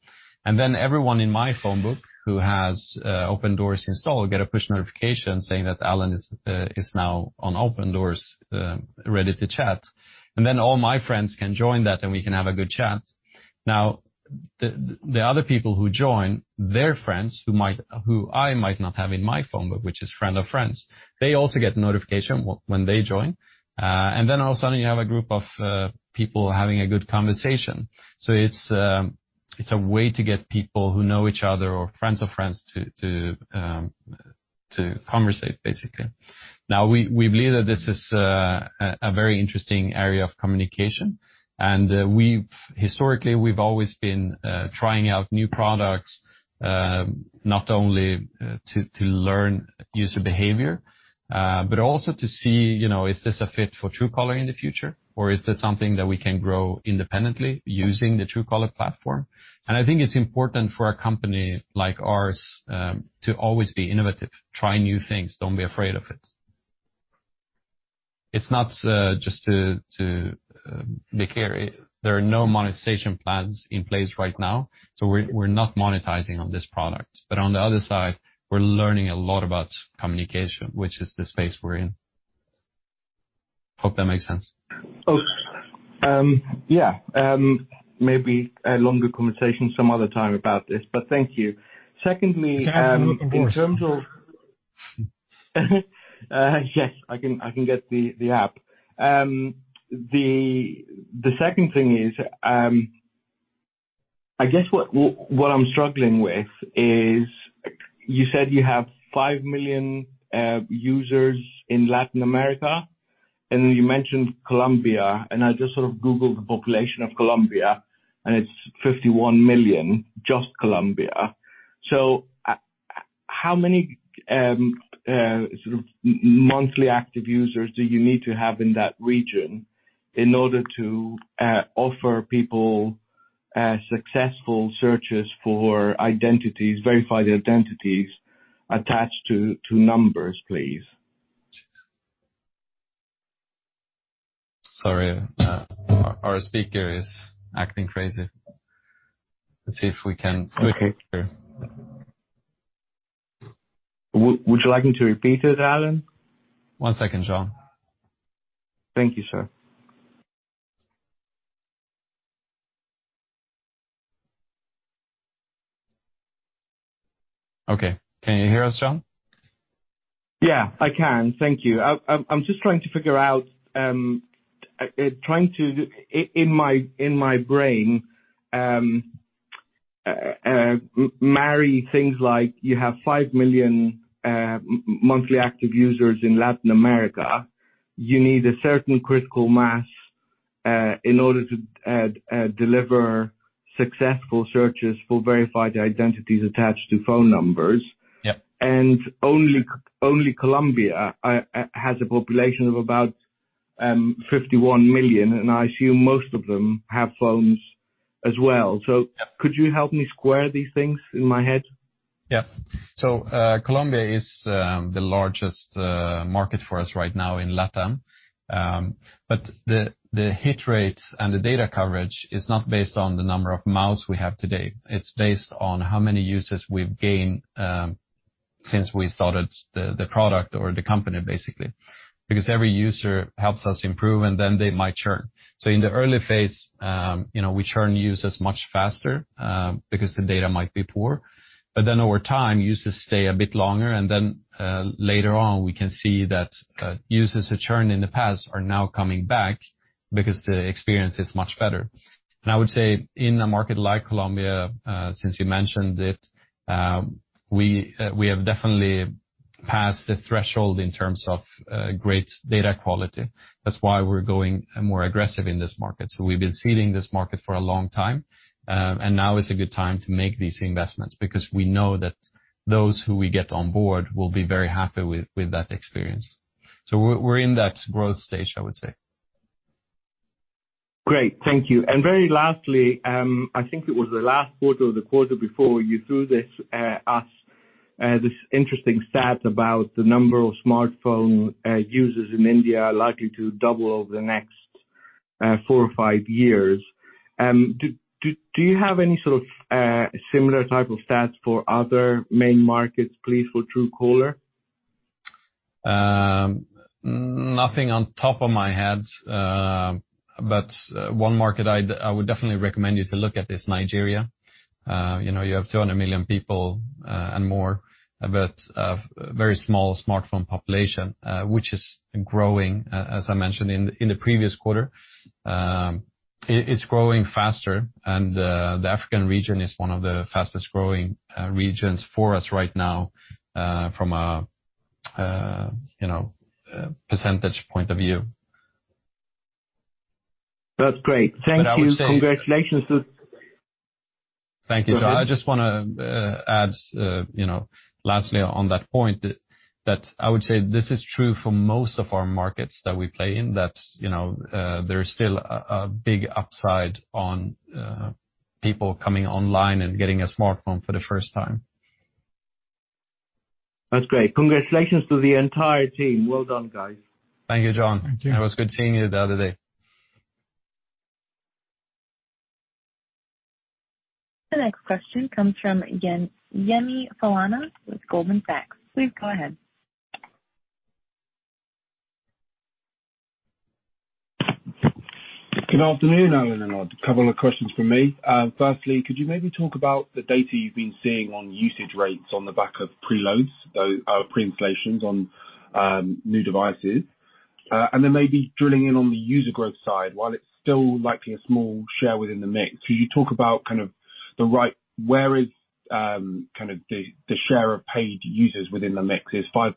and then everyone in my phone book who has Open Doors installed get a push notification saying that Alan is now on Open Doors, ready to chat. And then all my friends can join that and we can have a good chat. Now, the other people who join, their friends who I might not have in my phone book, which is friend of friends, they also get notification when they join. And then all of a sudden you have a group of people having a good conversation. So it's a way to get people who know each other or friends of friends to conversate, basically. Now, we believe that this is a very interesting area of communication, and historically we've always been trying out new products, not only to learn user behavior, but also to see, is this a fit for Truecaller in the future? Or is this something that we can grow independently using the Truecaller platform? And I think it's important for a company like ours to always be innovative, try new things, don't be afraid of it. It's not just to be clear, there are no monetization plans in place right now, so we're not monetizing on this product. But on the other side, we're learning a lot about communication, which is the space we're in. Hope that makes sense. Oh, yeah. Maybe a longer conversation some other time about this, but thank you. Secondly, in terms of yes, I can get the app. The second thing is, I guess what I'm struggling with is, you said you have 5 million users in Latin America. And you mentioned Colombia, and I just sort of Googled the population of Colombia, and it's 51 million, just Colombia. So how many sort of monthly active users do you need to have in that region in order to offer people successful searches for identities, verified identities attached to numbers, please? Sorry, our speaker is acting crazy. Let's see if we can switch. Okay. Would you like me to repeat it, Alan? One second, John. Thank you, sir. Okay. Can you hear us, John? Yeah, I can. Thank you. I'm just trying to figure out... trying to in my brain marry things like you have 5 million monthly active users in Latin America. You need a certain critical mass in order to deliver successful searches for verified identities attached to phone numbers. Yep. And only Colombia has a population of about 51 million, and I assume most of them have phones as well. So could you help me square these things in my head? Yeah. So Colombia is the largest market for us right now in LATAM. But the hit rates and the data coverage is not based on the number of mouths we have today. It's based on how many users we've gained since we started the product or the company, basically. Because every user helps us improve, and then they might churn. So in the early phase, we churn users much faster because the data might be poor. But then over time, users stay a bit longer, and then later on, we can see that users who churned in the past are now coming back because the experience is much better. And I would say in a market like Colombia, since you mentioned it, we have definitely past the threshold in terms of great data quality. That's why we're going more aggressive in this market. So we've been seeding this market for a long time, and now is a good time to make these investments, because we know that those who we get on board will be very happy with that experience. So we're in that growth stage, I would say. Great, thank you. And very lastly, I think it was the last quarter or the quarter before, you threw this this interesting stat about the number of smartphone users in India are likely to double over the next 4 or 5 years. Do you have any sort of similar type of stats for other main markets, please, for Truecaller? Nothing on top of my head, but one market I would definitely recommend you to look at is Nigeria. You have 200 million people and more, but a very small smartphone population, which is growing, as I mentioned in the previous quarter. It's growing faster, and the African region is one of the fastest growing regions for us right now, from a percentage point of view. That's great. Thank you. Congratulations. Thank you, John. I just want to add, lastly on that point, that I would say this is true for most of our markets that we play in, that, there's still a big upside on people coming online and getting a smartphone for the first time. That's great. Congratulations to the entire team. Well done, guys. Thank you, John. Thank you. It was good seeing you the other day. The next question comes from Yemi Falana with Goldman Sachs. Please go ahead. Good afternoon, Alan and Odd. A couple of questions from me. Firstly, could you maybe talk about the data you've been seeing on usage rates on the back of preloads, pre-installations on new devices, and then maybe drilling in on the user growth side, while it's still likely a small share within the mix, could you talk about kind of where is kind of the share of paid users within the mix? Is 5%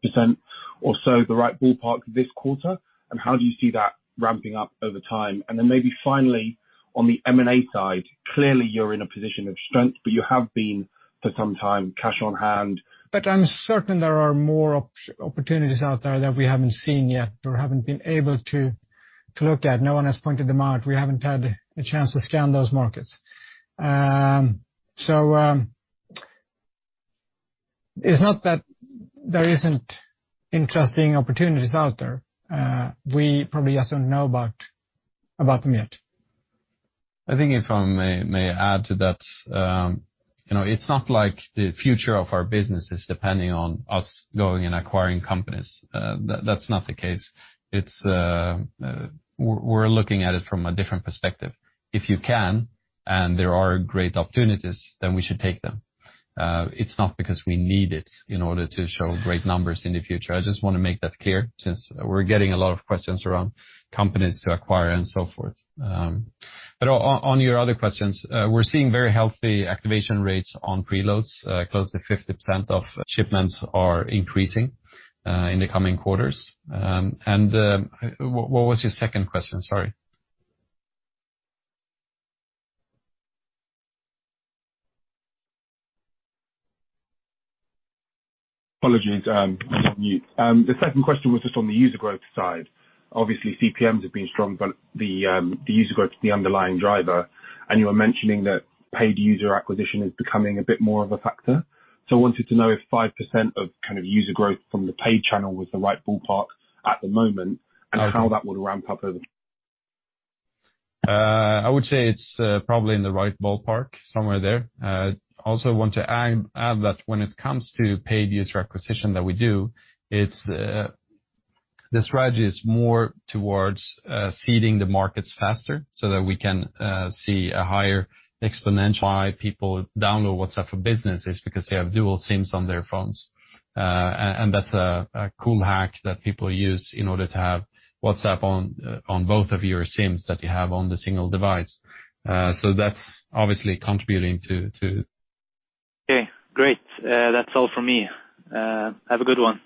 or so the right ballpark this quarter? And how do you see that ramping up over time? And then maybe finally, on the M&A side, clearly you're in a position of strength, but you have been for some time cash on hand. But I'm certain there are more opportunities out there that we haven't seen yet or haven't been able to look at. No one has pointed them out. We haven't had a chance to scan those markets. It's not that there isn't interesting opportunities out there. We probably just don't know about them yet. I think if I may add to that, it's not like the future of our business is depending on us going and acquiring companies. That's not the case. It's we're looking at it from a different perspective. If you can, and there are great opportunities, then we should take them. It's not because we need it in order to show great numbers in the future. I just want to make that clear, since we're getting a lot of questions around companies to acquire and so forth. But on your other questions, we're seeing very healthy activation rates on preloads. Close to 50% of shipments are increasing in the coming quarters. What was your second question? Sorry. Apologies, I'm on mute. The second question was just on the user growth side. Obviously, CPMs have been strong, but the user growth is the underlying driver. And you were mentioning that paid user acquisition is becoming a bit more of a factor. So I wanted to know if 5% of kind of user growth from the paid channel was the right ballpark at the moment, and how that would ramp up over. I would say it's probably in the right ballpark, somewhere there. Also want to add that when it comes to paid user acquisition that we do, it's the strategy is more towards seeding the markets faster so that we can see a higher exponential. Why people download WhatsApp for Business is because they have dual SIMs on their phones. And that's a cool hack that people use in order to have WhatsApp on both of your SIMs that you have on the single device. So that's obviously contributing to. Okay, great. That's all from me. Have a good one.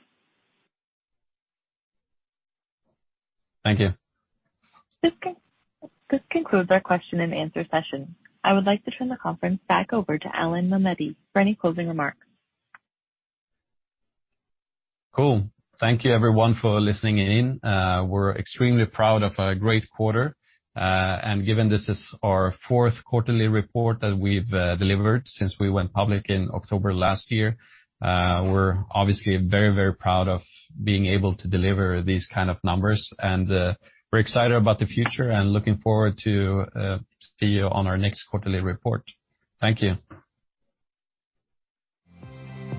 Thank you. This concludes our question and answer session. I would like to turn the conference back over to Alan Mamedi for any closing remarks. Cool. Thank you, everyone, for listening in. We're extremely proud of a great quarter. And given this is our fourth quarterly report that we've delivered since we went public in October last year, we're obviously very, very proud of being able to deliver these kind of numbers. And we're excited about the future and looking forward to see you on our next quarterly report. Thank you.